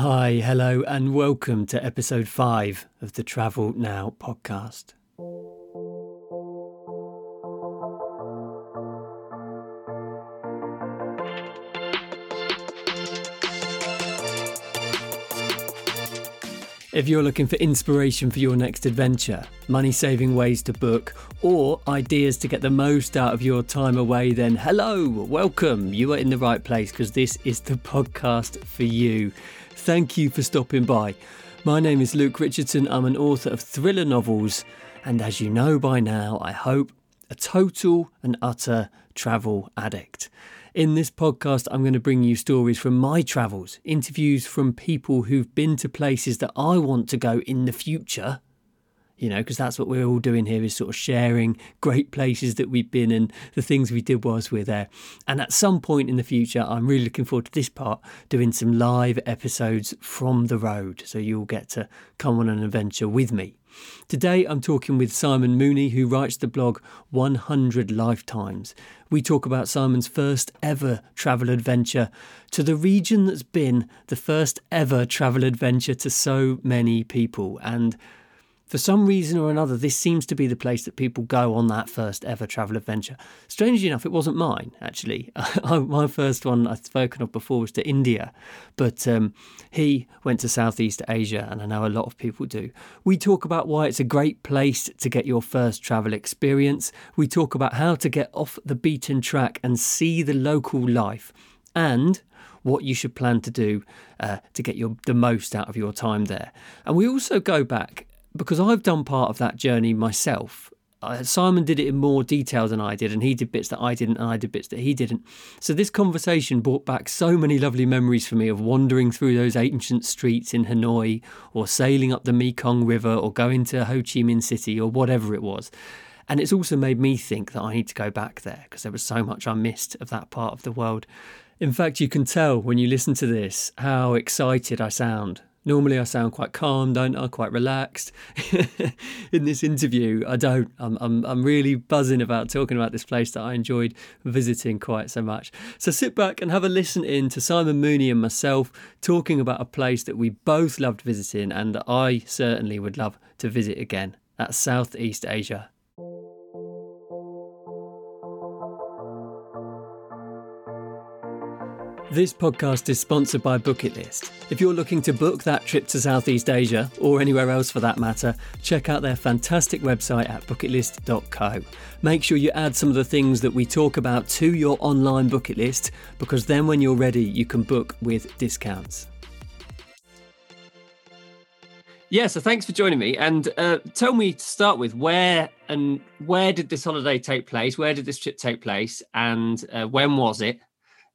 Hi, hello, and welcome to episode 5 of the Travel Now podcast. If you're looking for inspiration for your next adventure, money-saving ways to book, or ideas to get the most out of your time away, then hello, welcome. You are in the right place because this is the podcast for you. Thank you for stopping by. My name is Luke Richardson. I'm an author of thriller novels, and as you know by now, I hope, a total and utter travel addict. In this podcast, I'm going to bring you stories from my travels, interviews from people who've been to places that I want to go in the future, you know, because that's what we're all doing here is sort of sharing great places that we've been and the things we did whilst we were there. And at some point in the future, I'm really looking forward to this part, doing some live episodes from the road. So you'll get to come on an adventure with me. Today, I'm talking with Simon Mooney, who writes the blog 100 Lifetimes. We talk about Simon's first ever travel adventure to the region that's been the first ever travel adventure to so many people. And for some reason or another, this seems to be the place that people go on that first ever travel adventure. Strangely enough, it wasn't mine, actually. My first one I've spoken of before was to India, but he went to Southeast Asia, and I know a lot of people do. We talk about why it's a great place to get your first travel experience. We talk about how to get off the beaten track and see the local life, and what you should plan to do to get the most out of your time there. And we also go back, because I've done part of that journey myself. Simon did it in more detail than I did, and he did bits that I didn't, and I did bits that he didn't. So this conversation brought back so many lovely memories for me of wandering through those ancient streets in Hanoi, or sailing up the Mekong River, or going to Ho Chi Minh City, or whatever it was. And it's also made me think that I need to go back there, because there was so much I missed of that part of the world. In fact, you can tell when you listen to this how excited I sound. Normally I sound quite calm, don't I? Quite relaxed. In this interview, I don't. I'm really buzzing about talking about this place that I enjoyed visiting quite so much. So sit back and have a listen in to Simon Mooney and myself talking about a place that we both loved visiting and that I certainly would love to visit again. That's Southeast Asia. This podcast is sponsored by Bookitlist. If you're looking to book that trip to Southeast Asia, or anywhere else for that matter, check out their fantastic website at bookitlist.co. Make sure you add some of the things that we talk about to your online bucket list, because then when you're ready, you can book with discounts. Yeah, so thanks for joining me. And tell me to start with, where did this holiday take place? Where did this trip take place? And when was it?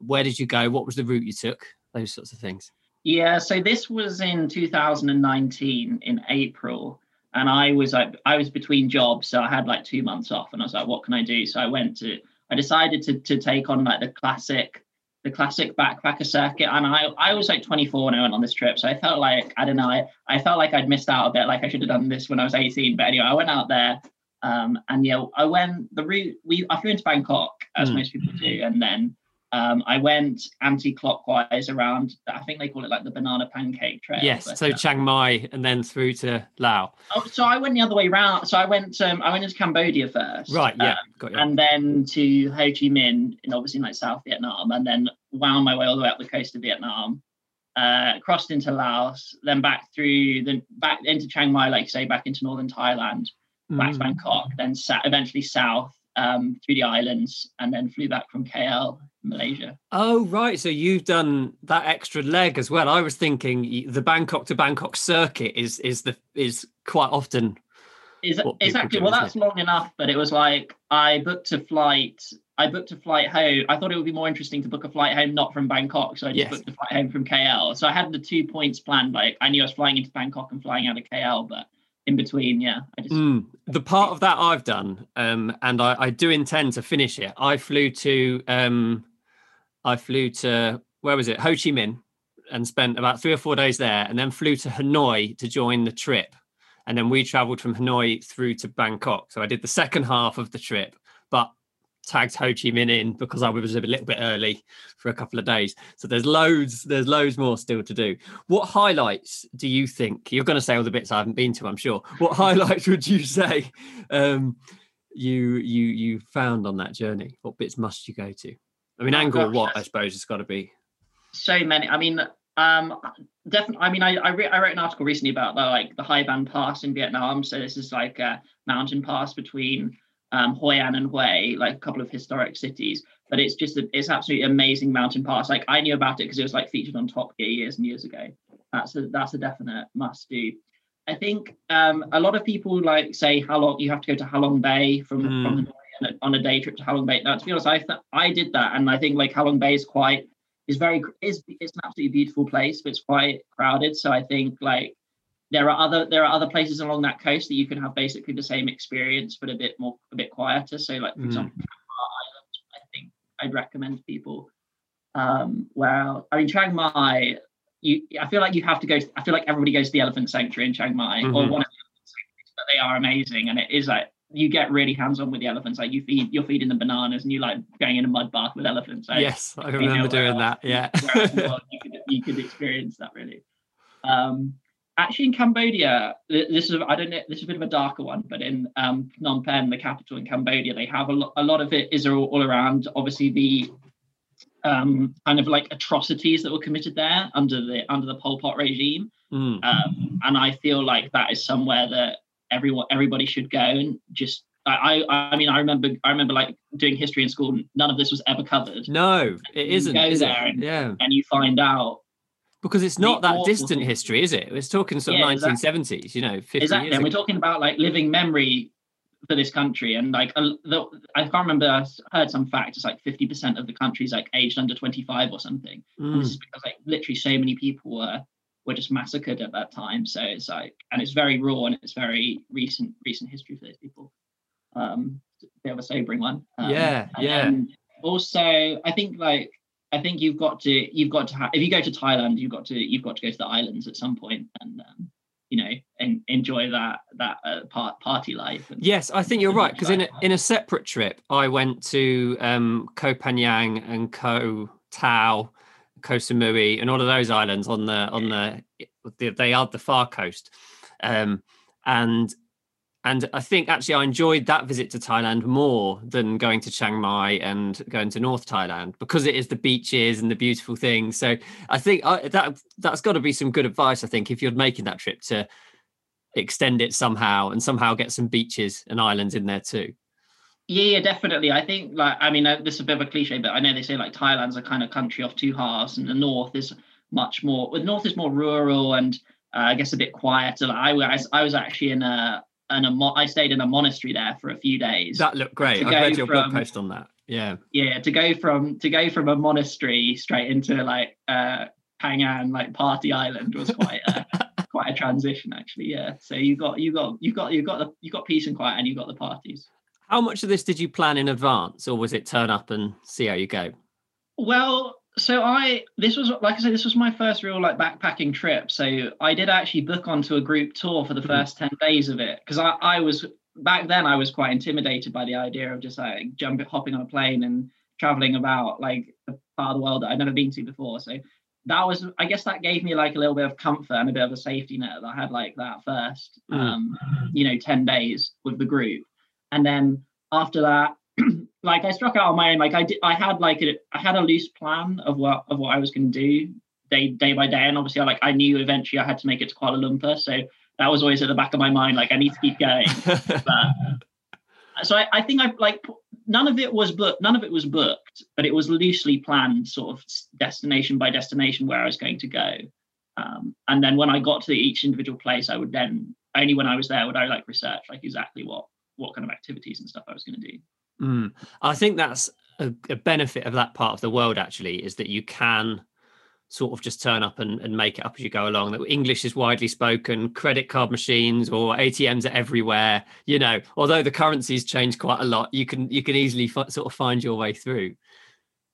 Where did you go? What was the route you took? Those sorts of things. Yeah, so this was in 2019 in April, and I was between jobs, so I had like 2 months off, and I was like, what can I do? So I decided to take on like the classic backpacker circuit, and I was like 24 when I went on this trip, so I felt like, I don't know, I felt like I'd missed out a bit, like I should have done this when I was 18, but anyway, I went out there. And yeah, I went the route. I flew into Bangkok, as most people do, and then I went anti-clockwise around, I think they call it like the banana pancake trail. Yes, but, so Chiang Mai and then through to Laos. Oh, so I went the other way round. So I went into Cambodia first. Right, yeah, got you. And then to Ho Chi Minh, and obviously like South Vietnam, and then wound my way all the way up the coast of Vietnam, crossed into Laos, then back into Chiang Mai, like you say, back into northern Thailand, back to Bangkok, then eventually south through the islands, and then flew back from KL. Malaysia. Oh, right. So you've done that extra leg as well. I was thinking the Bangkok to Bangkok circuit is quite often. Exactly. Well, that's long enough, but it was like I booked a flight home. I thought it would be more interesting to book a flight home not from Bangkok, so I just booked a flight home from KL. So I had the 2 points planned. Like I knew I was flying into Bangkok and flying out of KL, but in between, yeah. The part of that I've done, and I do intend to finish it. I flew to where was it? Ho Chi Minh, and spent about 3 or 4 days there, and then flew to Hanoi to join the trip. And then we traveled from Hanoi through to Bangkok. So I did the second half of the trip, but tagged Ho Chi Minh in because I was a little bit early for a couple of days. So there's loads more still to do. What highlights do you think? You're going to say all the bits I haven't been to, I'm sure. What highlights would you say you found on that journey? What bits must you go to? I mean, Angkor Wat, I suppose, has got to be. So many. I mean, definitely. I mean, I wrote an article recently about the Hai Van Pass in Vietnam. So this is like a mountain pass between Hoi An and Hue, like a couple of historic cities. But it's just it's absolutely amazing mountain pass. Like I knew about it because it was like featured on Top Gear years and years ago. That's a definite must do. I think a lot of people like say how long you have to go to Ha Long Bay from Hanoi on a day trip to Ha Long Bay. Now, to be honest, I did that, and I think like Ha Long Bay is an absolutely beautiful place, but it's quite crowded. So I think like there are other places along that coast that you can have basically the same experience but a bit quieter. So like for example, Island, I think I'd recommend to people. Well, I mean Chiang Mai, I feel like you have to go. I feel like everybody goes to the elephant sanctuary in Chiang Mai or one of the elephant sanctuaries, but they are amazing, and it is like you get really hands-on with the elephants. Like you're feeding them bananas, and you like going in a mud bath with elephants. Like, yes, I remember doing that. Yeah, you could experience that really. Actually, in Cambodia, this is a bit of a darker one, but in Phnom Penh, the capital in Cambodia, they have a lot of it is all around. Obviously, the kind of like atrocities that were committed there under the Pol Pot regime, and I feel like that is somewhere that everybody should go and just. I remember like doing history in school. None of this was ever covered. No, it isn't. You go there and you find out because it's not that distant history, is it? It's talking sort of 1970s, you know, 50 exactly. Years and we're talking about like living memory for this country, and like I can't remember. I heard some fact. It's like 50% of the country's like aged under 25 or something. And this is because like literally so many people were just massacred at that time. So it's like, and it's very raw and it's very recent history for those people. They have a sobering one. Also, I think you've got to if you go to Thailand, you've got to go to the islands at some point and and enjoy that party life. And, yes, I think you're right because in a separate trip, I went to Koh Phangan and Ko Tao, Koh Samui, and all of those islands on the they are the far coast, and I think actually I enjoyed that visit to Thailand more than going to Chiang Mai and going to North Thailand because it is the beaches and the beautiful things. So I think that's got to be some good advice. I think if you're making that trip to extend it somehow get some beaches and islands in there too. Yeah, definitely. I think this is a bit of a cliche, but I know they say like Thailand's a kind of country of two halves, and the north is much more. The north is more rural and I guess a bit quieter. Like I was actually I stayed in a monastery there for a few days. That looked great. I read your blog post on that. Yeah. Yeah, to go from a monastery straight into like Phangan, like Party Island was quite quite a transition actually. Yeah. So you got peace and quiet, and you got the parties. How much of this did you plan in advance, or was it turn up and see how you go? Well, this was my first real like backpacking trip. So I did actually book onto a group tour for the first 10 days of it because I was quite intimidated by the idea of just like hopping on a plane and traveling about like a part of the world that I'd never been to before. So that was, I guess, that gave me like a little bit of comfort and a bit of a safety net that I had like that first, 10 days with the group. And then after that, like I struck out on my own. Like I had a loose plan of what I was going to do day by day. And obviously, I knew eventually I had to make it to Kuala Lumpur, so that was always at the back of my mind. Like I need to keep going. So I think none of it was booked, but it was loosely planned, sort of destination by destination where I was going to go. And then when I got to each individual place, I would then only when I was there would I like research like exactly what kind of activities and stuff I was going to do. I think that's a benefit of that part of the world, actually, is that you can sort of just turn up and make it up as you go along. That English is widely spoken, credit card machines or ATMs are everywhere, although the currencies change quite a lot, you can easily sort of find your way through.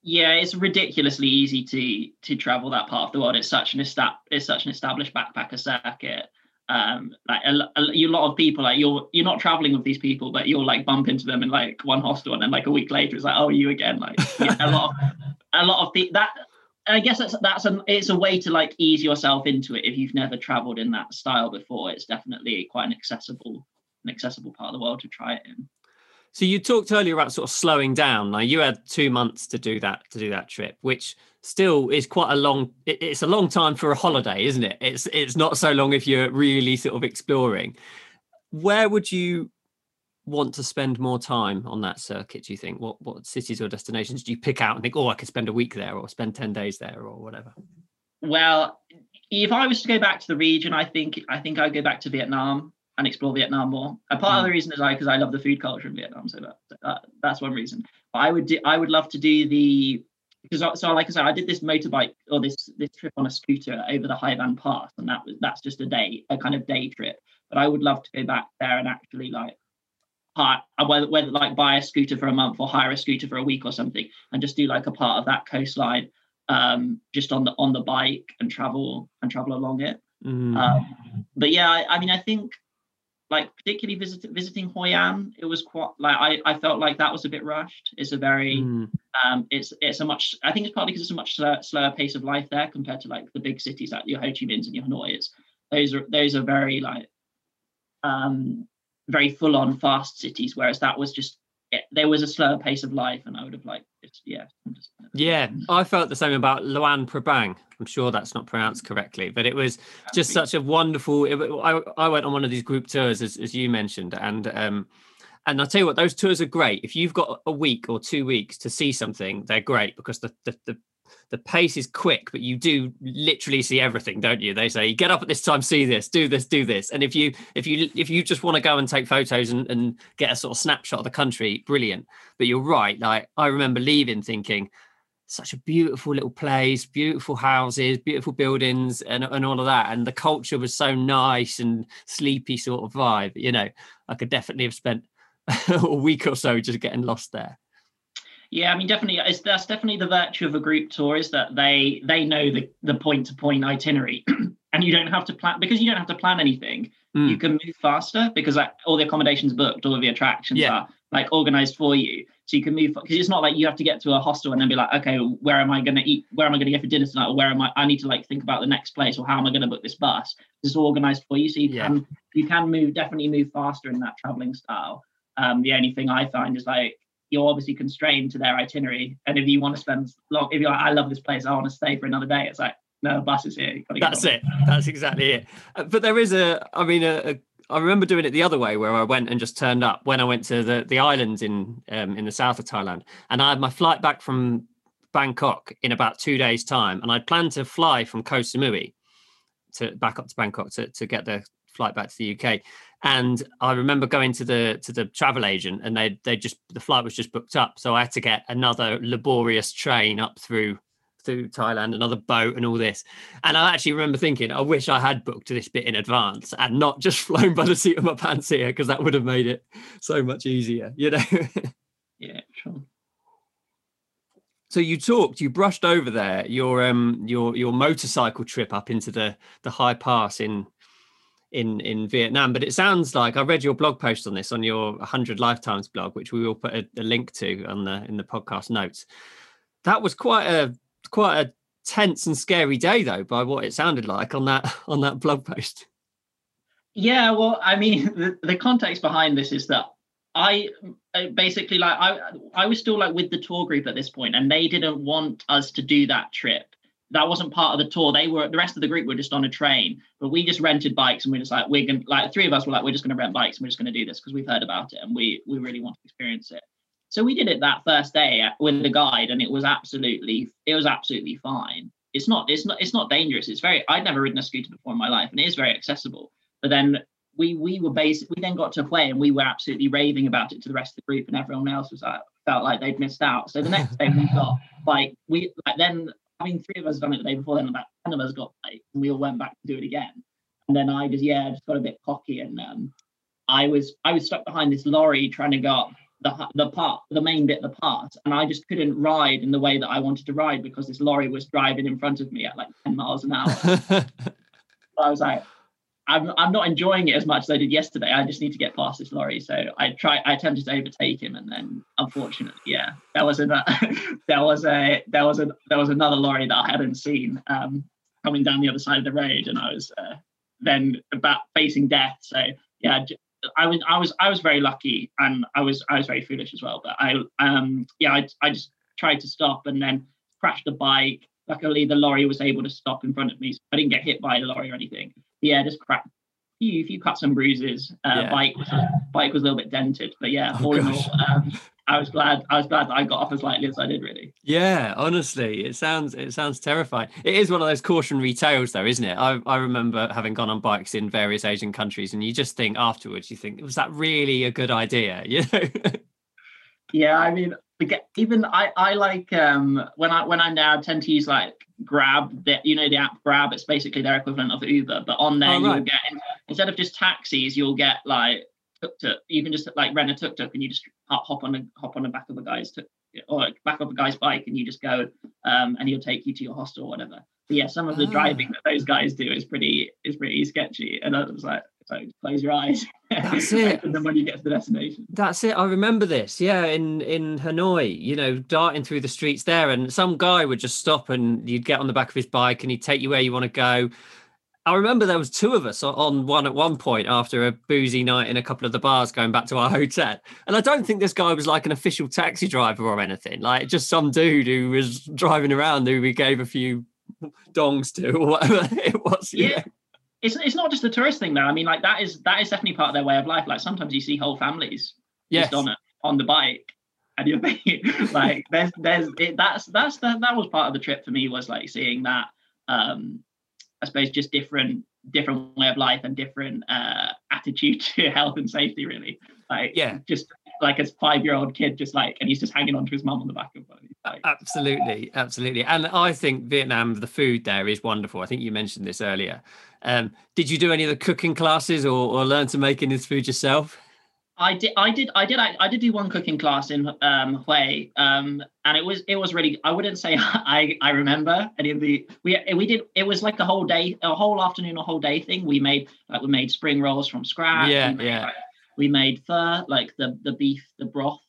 Yeah, it's ridiculously easy to travel that part of the world. It's such an established backpacker circuit. like a lot of people, like you're not traveling with these people, but you'll like bump into them in like one hostel, and then like a week later it's like, oh, you again. Like yeah, a lot of people. That I guess it's a way to like ease yourself into it if you've never traveled in that style before. It's definitely quite an accessible part of the world to try it in. So you talked earlier about sort of slowing down. Now you had 2 months to do that trip, which still is quite a long. It's a long time for a holiday, isn't it? It's not so long if you're really sort of exploring. Where would you want to spend more time on that circuit, do you think? What cities or destinations do you pick out and think, oh, I could spend a week there or spend 10 days there or whatever? Well, if I was to go back to the region, I think I'd go back to Vietnam and explore Vietnam more. A part of the reason is because I love the food culture in Vietnam, so that's one reason. But I would love to do, because like I said, I did this motorbike or this trip on a scooter over the Hai Van Pass, and that's just a kind of day trip. But I would love to go back there and actually like whether like buy a scooter for a month or hire a scooter for a week or something, and just do like a part of that coastline, just on the bike and travel along it. But yeah, I mean, I think like particularly visiting Hoi An, it was quite like I felt like that was a bit rushed. It's a very I think it's partly because it's a much slower pace of life there compared to like the big cities like your Ho Chi Minhs and your Hanois. Those are very like very full-on fast cities, whereas that was just there was a slower pace of life, and I would have liked it. Yeah, I felt the same about Luang Prabang. I'm sure that's not pronounced correctly, but it was just such a wonderful. I went on one of these group tours, as you mentioned, and I'll tell you what, those tours are great. If you've got a week or 2 weeks to see something, they're great because the pace is quick, but you do literally see everything, don't you? They say, get up at this time, see this, do this, do this. And if you just want to go and take photos and get a sort of snapshot of the country, brilliant. But you're right. Like I remember leaving thinking, such a beautiful little place, beautiful houses, beautiful buildings and all of that. And the culture was so nice and sleepy sort of vibe. You know, I could definitely have spent a week or so just getting lost there. Yeah, I mean, definitely, that's definitely the virtue of a group tour is that they know the point-to-point itinerary, and you don't have to plan because you don't have to plan anything. You can move faster because like, all the accommodations booked, all of the attractions are like organised for you, so you can move because it's not like you have to get to a hostel and then be like, okay, where am I going to eat? Where am I going to go for dinner tonight? Or where am I need to like think about the next place, or how am I going to book this bus? It's organised for you, so you can definitely move faster in that travelling style. The only thing I find is like, you're obviously constrained to their itinerary. And if you want to spend long, if you're like, I love this place, I want to stay for another day, it's like, no, the bus is here. You've got to get That's on. It. That's exactly it. But there is I remember doing it the other way where I went and just turned up when I went to the islands in the south of Thailand. And I had my flight back from Bangkok in about 2 days' time. And I planned to fly from Koh Samui back up to Bangkok to get the flight back to the UK. And I remember going to the travel agent, and the flight was just booked up, so I had to get another laborious train up through Thailand, another boat and all this. And I actually remember thinking, I wish I had booked this bit in advance and not just flown by the seat of my pants here, because that would have made it so much easier, you know. Yeah, sure. So you brushed over there your motorcycle trip up into the high pass in Vietnam, but it sounds like I read your blog post on this on your 100 Lifetimes blog, which we will put a link to in the podcast notes. That was quite a tense and scary day, though, by what it sounded like on that blog post. Yeah, well, I mean, the context behind this is that I was still like with the tour group at this point, and they didn't want us to do that trip. That wasn't part of the tour. The rest of the group were just on a train, but we just rented bikes, and we're just like, we're going to, like, three of us were like, we're just going to rent bikes and we're just going to do this because we've heard about it and we really want to experience it. So we did it that first day with the guide, and it was absolutely fine. It's not dangerous. I'd never ridden a scooter before in my life, and it is very accessible. But then we then got to Hue, and we were absolutely raving about it to the rest of the group, and everyone else was like, felt like they'd missed out. So the next day we got three of us done it the day before, then about 10 of us got late, and we all went back to do it again. And then I just got a bit cocky, and I was stuck behind this lorry trying to go up the main bit of the pass, and I just couldn't ride in the way that I wanted to ride because this lorry was driving in front of me at like 10 miles an hour. I was like, I'm not enjoying it as much as I did yesterday. I just need to get past this lorry. So I attempted to overtake him, and then unfortunately, yeah, there was another lorry that I hadn't seen coming down the other side of the road, and I was then about facing death. So yeah, I was very lucky, and I was very foolish as well. But I just tried to stop and then crashed the bike. Luckily, the lorry was able to stop in front of me, so I didn't get hit by the lorry or anything. Yeah, just crap. A few cuts and bruises. Bike was a little bit dented, but yeah, all in all, I was glad that I got off as lightly as I did, really. Yeah, honestly, it sounds terrifying. It is one of those cautionary tales, though, isn't it? I remember having gone on bikes in various Asian countries, and you just think afterwards, was that really a good idea? You know? Yeah, I mean, even I like when I now tend to use like Grab, the app Grab. It's basically their equivalent of Uber, but on there you'll get, instead of just taxis, you'll get like tuk-tuk. You can just like rent a tuk-tuk and you just hop on the back of a guy's bike, and you just go and he'll take you to your hostel or whatever. But yeah, some of the driving that those guys do is pretty sketchy, and I was like, close your eyes. That's it. And then when you get to the destination. That's it. I remember this. Yeah, in Hanoi, darting through the streets there, and some guy would just stop, and you'd get on the back of his bike, and he'd take you where you want to go. I remember there was two of us on one at one point after a boozy night in a couple of the bars going back to our hotel. And I don't think this guy was like an official taxi driver or anything, like just some dude who was driving around who we gave a few dongs to or whatever it was. Yeah. Yeah. It's not just the tourist thing, though. I mean, like that is definitely part of their way of life. Like sometimes you see whole families just on the bike, and you're thinking, like that was part of the trip for me, was like seeing that I suppose just different way of life and different attitude to health and safety, really. Like just like as 5-year-old kid, just like, and he's just hanging on to his mum on the back of one. Like, absolutely. And I think Vietnam, the food there is wonderful. I think you mentioned this earlier. Did you do any of the cooking classes or learn to make any of this food yourself? I did do one cooking class in Hue, and it was really, I wouldn't say I remember any of the, we did, it was like a whole afternoon, a whole day thing. We made spring rolls from scratch. Yeah, we made pho, like the beef, the broth,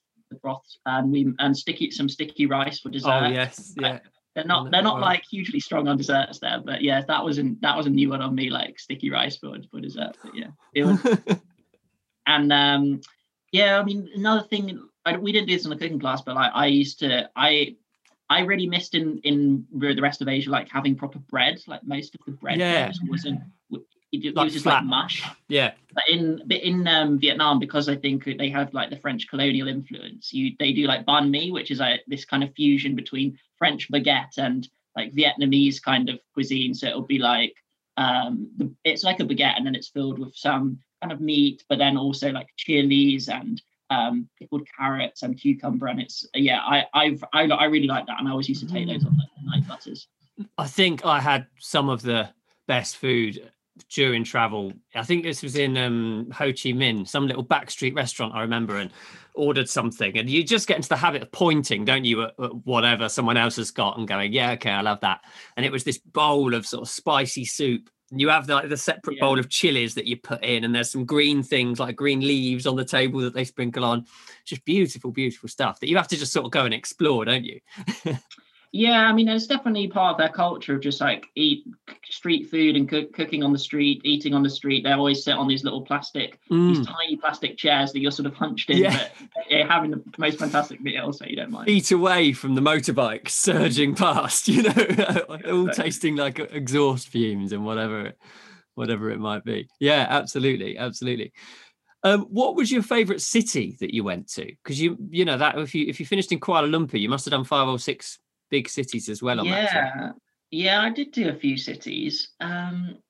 and some sticky rice for dessert. Oh yes, yeah. They're not like hugely strong on desserts there, but yeah, that was a new one on me, like sticky rice for dessert. But yeah, it was. And I mean, another thing, we didn't do this in the cooking class, but like I really missed in the rest of Asia, like having proper bread. Like most of the bread wasn't. It was just flat, like mush. Yeah. But in Vietnam, because I think they have like the French colonial influence, they do like banh mi, which is like this kind of fusion between French baguette and like Vietnamese kind of cuisine. So it'll be like it's like a baguette, and then it's filled with some kind of meat, but then also like chilies and pickled carrots and cucumber. And it's I really like that, and I always used to take those on the night butters. I think I had some of the best food during travel. I think this was in Ho Chi Minh, some little backstreet restaurant I remember, and ordered something, and you just get into the habit of pointing, don't you, at whatever someone else has got and going, yeah, okay, I'll have that. And it was this bowl of sort of spicy soup, and you have like the separate bowl of chilies that you put in, and there's some green things like green leaves on the table that they sprinkle on. Just beautiful stuff that you have to just sort of go and explore, don't you? Yeah, I mean, it's definitely part of their culture of just like eat street food and cooking on the street, eating on the street. They always sit on these little these tiny plastic chairs that you're sort of hunched in, but having the most fantastic meal, so you don't mind. Eat away from the motorbike surging past, all tasting like exhaust fumes and whatever it might be. Yeah, absolutely. What was your favourite city that you went to? Because that if you finished in Kuala Lumpur, you must have done 5 or 6. Big cities as well on that trip. Yeah, I did do a few cities. I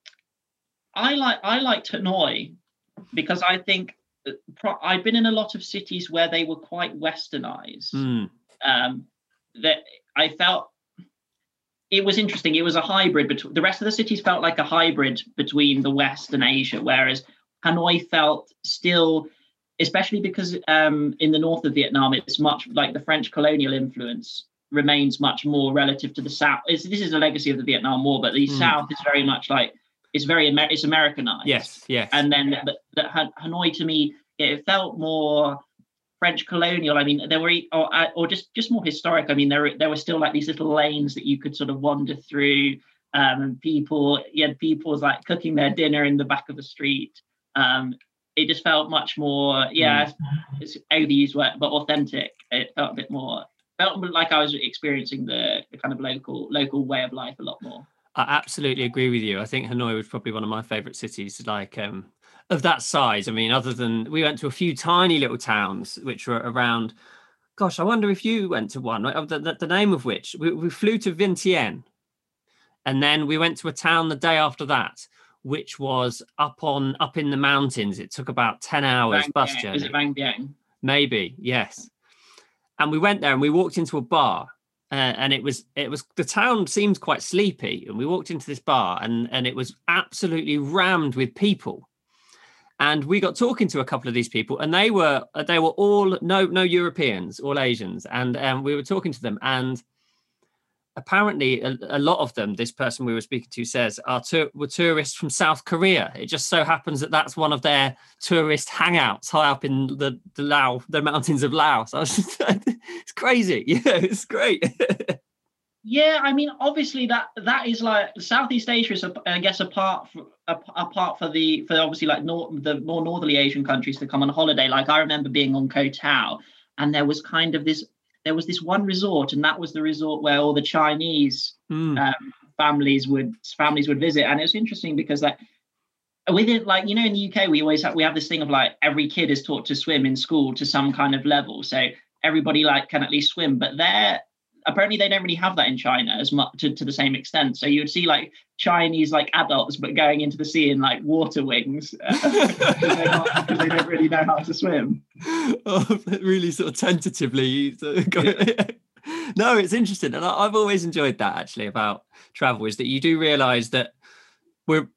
liked Hanoi because I think I've been in a lot of cities where they were quite westernized. That I felt it was interesting. It was a hybrid between the rest of the cities felt like a hybrid between the West and Asia, whereas Hanoi felt still, especially because in the north of Vietnam, it's much like the French colonial influence remains much more relative to the South. This is a legacy of the Vietnam War, but the South is very much like it's very it's Americanized. Yes, yes. And then Hanoi, to me, it felt more French colonial. I mean, there were or just more historic. I mean, there were still like these little lanes that you could sort of wander through. And people like cooking their dinner in the back of the street. It just felt much more, it's overused word, but authentic. It felt a bit more. Felt like I was experiencing the kind of local way of life a lot more. I absolutely agree with you. I think Hanoi was probably one of my favourite cities, like of that size. I mean, other than we went to a few tiny little towns which were around. Gosh, I wonder if you went to one. Right? The name of which we flew to Vientiane, and then we went to a town the day after that, which was up in the mountains. It took about 10 hours bus journey. Is it Vang Vieng? Maybe, yes. And we went there and we walked into a bar and it was the town seemed quite sleepy. And we walked into this bar and it was absolutely rammed with people. And we got talking to a couple of these people and they were all no Europeans, all Asians. And we were talking to them. And apparently a lot of them, this person we were speaking to says, were tourists from South Korea. It just so happens that that's one of their tourist hangouts high up in the mountains of Laos. I was just, it's crazy. Yeah, it's great. Yeah, I mean, obviously that is like Southeast Asia is, I guess, apart for obviously like the more northerly Asian countries to come on holiday. Like I remember being on Ko Tao, and there was kind of this. There was this one resort, and that was the resort where all the Chinese families would visit. And it's interesting because like within, like, you know, in the UK, we always have this thing of like every kid is taught to swim in school to some kind of level, so everybody like can at least swim. But there, apparently, they don't really have that in China as much to the same extent. So you would see like Chinese like adults, but going into the sea in like water wings because they don't really know how to swim. Oh, really sort of tentatively. No, it's interesting, and I've always enjoyed that actually about travel is that you do realise that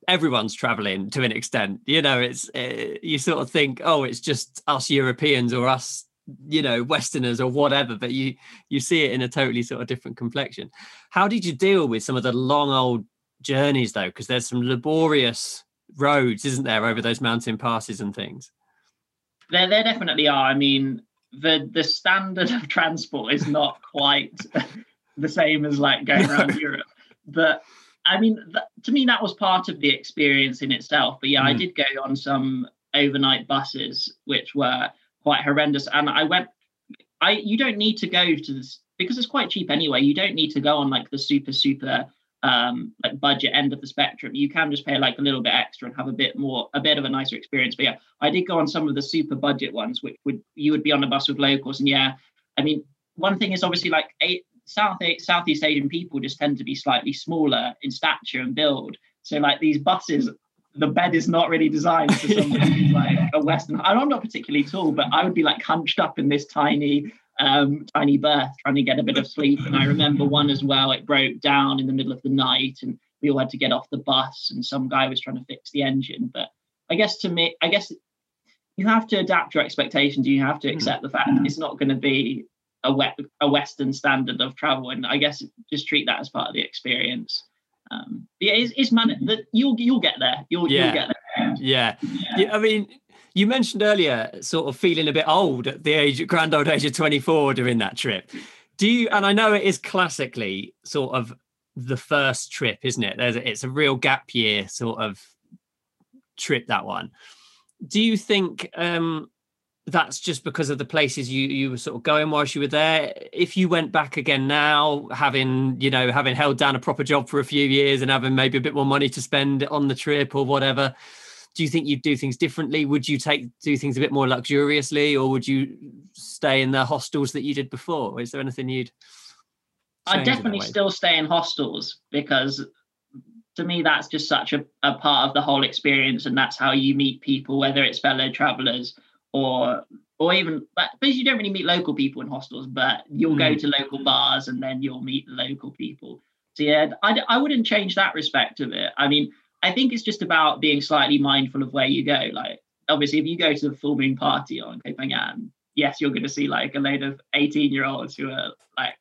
everyone's travelling to an extent. You know, it's you sort of think, oh, it's just us Europeans or us, you know, Westerners or whatever, but you see it in a totally sort of different complexion. How did you deal with some of the long old journeys though? Because there's some laborious roads, isn't there, over those mountain passes and things? There definitely are. I mean, the standard of transport is not quite the same as like going around Europe. But I mean, to me, that was part of the experience in itself. But I did go on some overnight buses, which were quite horrendous. And you don't need to go to this because it's quite cheap anyway. You don't need to go on like the super like budget end of the spectrum. You can just pay like a little bit extra and have a bit of a nicer experience. But I did go on some of the super budget ones, which you would be on a bus with locals. And I mean, one thing is obviously like Southeast Asian people just tend to be slightly smaller in stature and build. So like these buses, the bed is not really designed for somebody who's like a Western. I'm not particularly tall, but I would be like hunched up in this tiny berth trying to get a bit of sleep. And I remember one as well, it broke down in the middle of the night and we all had to get off the bus and some guy was trying to fix the engine. But I guess you have to adapt your expectations. You have to accept the fact that it's not going to be a Western standard of travel. And I guess just treat that as part of the experience. It's that you'll get there. You'll get there. Yeah. I mean, you mentioned earlier sort of feeling a bit old at the grand old age of 24 during that trip. Do you? And I know it is classically sort of the first trip, isn't it? It's a real gap year sort of trip, that one. Do you think that's just because of the places you were sort of going whilst you were there? If you went back again now, having held down a proper job for a few years and having maybe a bit more money to spend on the trip or whatever, do you think you'd do things differently? Would you do things a bit more luxuriously, or would you stay in the hostels that you did before? Is there anything you'd? I definitely still stay in hostels because to me that's just such a part of the whole experience, and that's how you meet people, whether it's fellow travellers. Or even, but because you don't really meet local people in hostels, but you'll go to local bars and then you'll meet local people. So I wouldn't change that respect of it. I mean, I think it's just about being slightly mindful of where you go. Like, obviously, if you go to the full moon party on Ko Pha Ngan, yes, you're going to see like a load of 18-year-olds who are like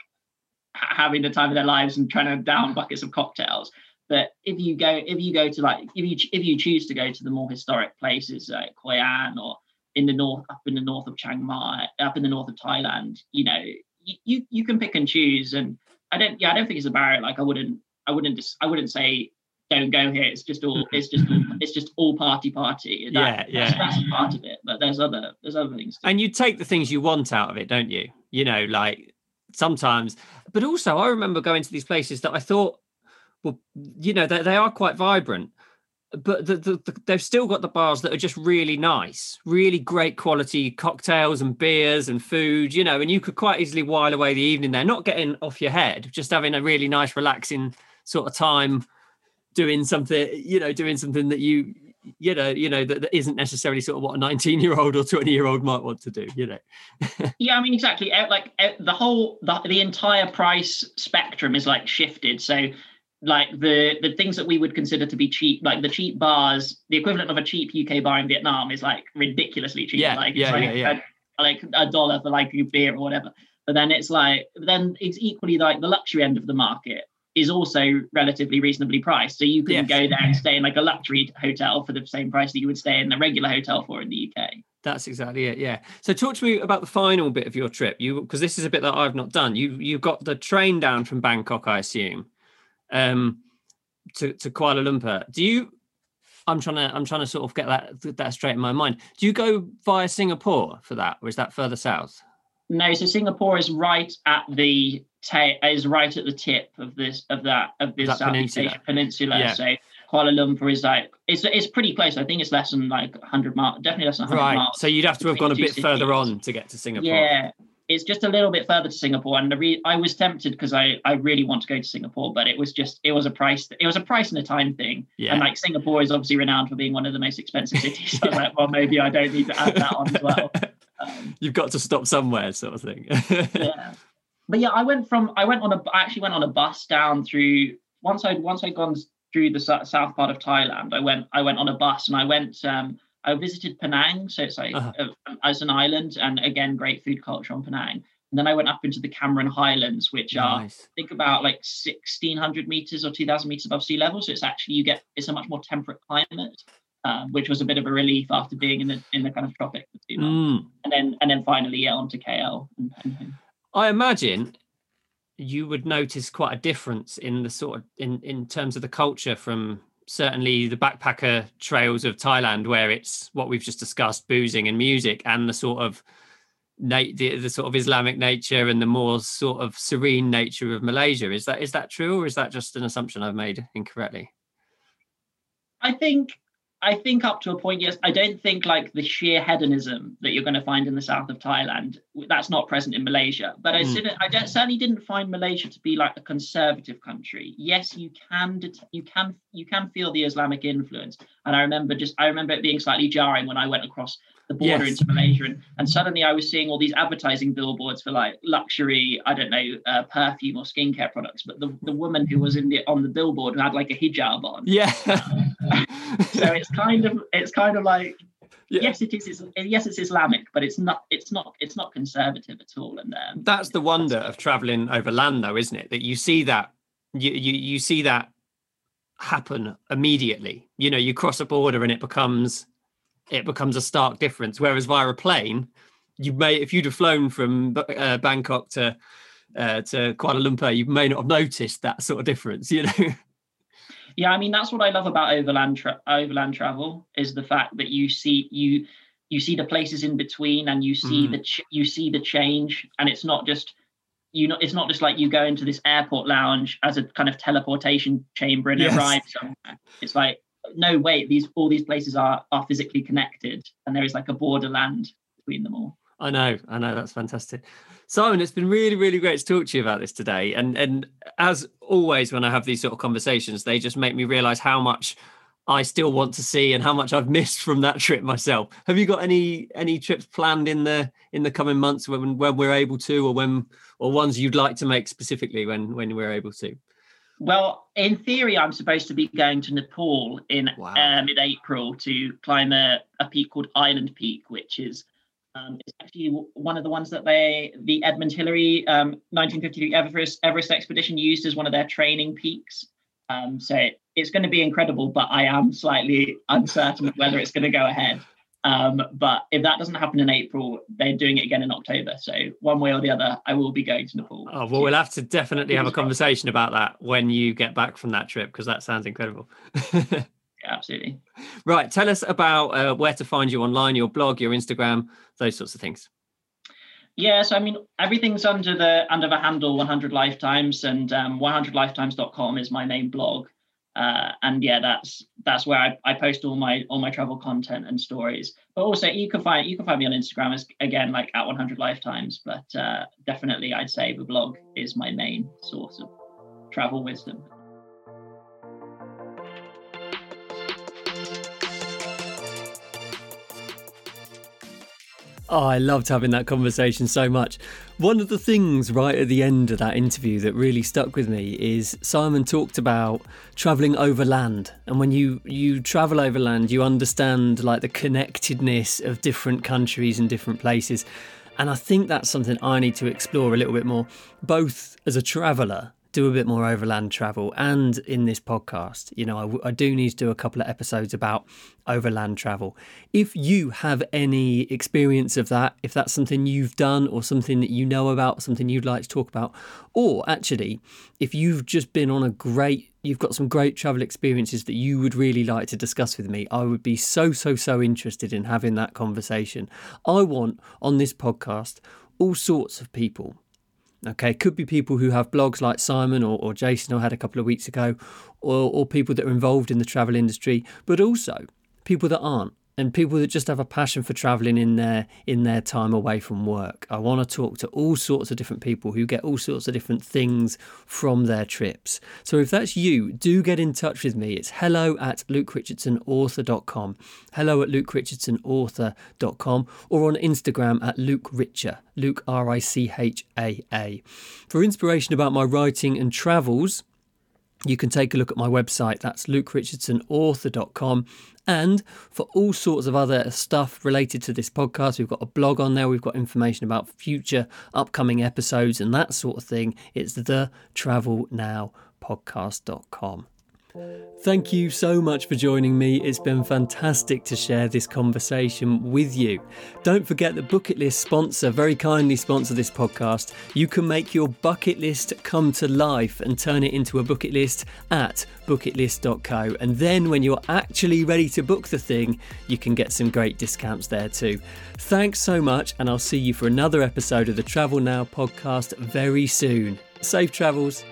having the time of their lives and trying to down buckets of cocktails. But if you choose to go to the more historic places like Hoi An or in the north, up in the north of Chiang Mai, up in the north of Thailand, you know, you can pick and choose. And I don't think it's a barrier. Like I wouldn't say don't go here. It's just all party. Yeah. That's part of it. But there's other things too. And you take the things you want out of it, don't you? You know, like sometimes, but also I remember going to these places that I thought, well, you know, they are quite vibrant, but they've still got the bars that are just really nice, really great quality cocktails and beers and food, you know, and you could quite easily while away the evening there, not getting off your head, just having a really nice, relaxing sort of time doing something that you know, that isn't necessarily sort of what a 19-year-old or 20-year-old might want to do, you know. Yeah, I mean, exactly. Like the entire price spectrum is like shifted. So like the things that we would consider to be cheap, like the cheap bars, the equivalent of a cheap UK bar in Vietnam is like ridiculously cheap. Yeah, like, like $1 for like a beer or whatever. But then it's like, then it's equally like the luxury end of the market is also relatively reasonably priced. So you can go there and stay in like a luxury hotel for the same price that you would stay in a regular hotel for in the UK. That's exactly it, yeah. So talk to me about the final bit of your trip, because this is a bit that I've not done. You got the train down from Bangkok, I assume, to Kuala Lumpur. Do you? I'm trying to sort of get that straight in my mind. Do you go via Singapore for that, or is that further south? No, so Singapore is right at the tip of this Southeast Asian peninsula. Yeah. So Kuala Lumpur is like it's pretty close. I think it's less than like 100 miles, definitely less than 100 miles. Right. So you'd have to have gone a bit further on to get to Singapore. Yeah, it's just a little bit further to Singapore, and I was tempted because I really want to go to Singapore, but it was a price and a time thing. Yeah. And like Singapore is obviously renowned for being one of the most expensive cities. So I was like, well, maybe I don't need to add that on as well. You've got to stop somewhere, sort of thing. Yeah. But yeah, I actually went on a bus down through, once I'd gone through the south part of Thailand, I went on a bus and I visited Penang. So it's like, as an island, and again, great food culture on Penang. And then I went up into the Cameron Highlands, which are, I think, about like 1,600 meters or 2,000 meters above sea level. So it's actually, it's a much more temperate climate. Which was a bit of a relief after being in the kind of tropics for 2 months, and then finally on to KL. And I imagine you would notice quite a difference in the sort of in terms of the culture from certainly the backpacker trails of Thailand, where it's what we've just discussed, boozing and music, and the sort of the sort of Islamic nature and the more sort of serene nature of Malaysia. Is that true, or is that just an assumption I've made incorrectly? I think up to a point, yes. I don't think like the sheer hedonism that you're going to find in the south of Thailand, that's not present in Malaysia. But I certainly didn't find Malaysia to be like a conservative country. Yes, you can feel the Islamic influence, and I remember it being slightly jarring when I went across the border into Malaysia, and suddenly I was seeing all these advertising billboards for like luxury, I don't know, perfume or skincare products. But the woman who was on the billboard who had like a hijab on, so it's kind of like yes, it's Islamic, but it's not conservative at all. And that's the wonder of traveling overland, though, isn't it? That you see that you see that happen immediately. You know, you cross a border and it becomes a stark difference. Whereas via a plane, if you'd have flown from Bangkok to Kuala Lumpur, you may not have noticed that sort of difference, you know. Yeah, I mean, that's what I love about overland travel, is the fact that you see the places in between, and you see the change, and it's not just like you go into this airport lounge as a kind of teleportation chamber and arrive somewhere. It's like, no way, all these places are physically connected, and there is like a borderland between them all. I know, that's fantastic. Simon, it's been really, really great to talk to you about this today. And as always, when I have these sort of conversations, they just make me realise how much I still want to see and how much I've missed from that trip myself. Have you got any trips planned in the coming months when we're able to, or ones you'd like to make specifically when we're able to? Well, in theory, I'm supposed to be going to Nepal in mid-April to climb a peak called Island Peak, which is it's actually one of the ones that the Edmund Hillary 1953 Everest expedition used as one of their training peaks. So it's going to be incredible, but I am slightly uncertain whether it's going to go ahead. But if that doesn't happen in April, they're doing it again in October. So one way or the other, I will be going to Nepal. Oh, well, we'll have to definitely have a conversation about that when you get back from that trip, because that sounds incredible. Yeah, absolutely. Right. Tell us about where to find you online, your blog, your Instagram, those sorts of things. Yeah, so I mean, everything's under the handle 100 Lifetimes, and 100lifetimes.com is my main blog. And yeah, that's where I post all my travel content and stories. But also you can find me on Instagram as, again, like at 100 Lifetimes. But definitely I'd say the blog is my main source of travel wisdom. Oh, I loved having that conversation so much. One of the things right at the end of that interview that really stuck with me is Simon talked about travelling over land. And when you travel over land, you understand like the connectedness of different countries and different places. And I think that's something I need to explore a little bit more, both as a traveller, do a bit more overland travel, and in this podcast, you know, I do need to do a couple of episodes about overland travel. If you have any experience of that, if that's something you've done or something that you know about, something you'd like to talk about, or actually, if you've just been on you've got some great travel experiences that you would really like to discuss with me, I would be so interested in having that conversation. I want on this podcast all sorts of people. Okay, could be people who have blogs like Simon or Jason I had a couple of weeks ago, or people that are involved in the travel industry, but also people that aren't, and people that just have a passion for travelling in their time away from work. I want to talk to all sorts of different people who get all sorts of different things from their trips. So if that's you, do get in touch with me. It's hello@LukeRichardsonAuthor.com, hello@LukeRichardsonAuthor.com, or on Instagram at LukeRicha, Luke RICHAA. For inspiration about my writing and travels, you can take a look at my website, that's LukeRichardsonAuthor.com. And for all sorts of other stuff related to this podcast, we've got a blog on there, we've got information about future upcoming episodes and that sort of thing. It's the TravelNowPodcast.com. Thank you so much for joining me. It's been fantastic to share this conversation with you. Don't forget that Bookitlist very kindly sponsor this podcast. You can make your bucket list come to life and turn it into a bucket list at bookitlist.co. And then when you're actually ready to book the thing, you can get some great discounts there too. Thanks so much, and I'll see you for another episode of the Travel Now podcast very soon. Safe travels.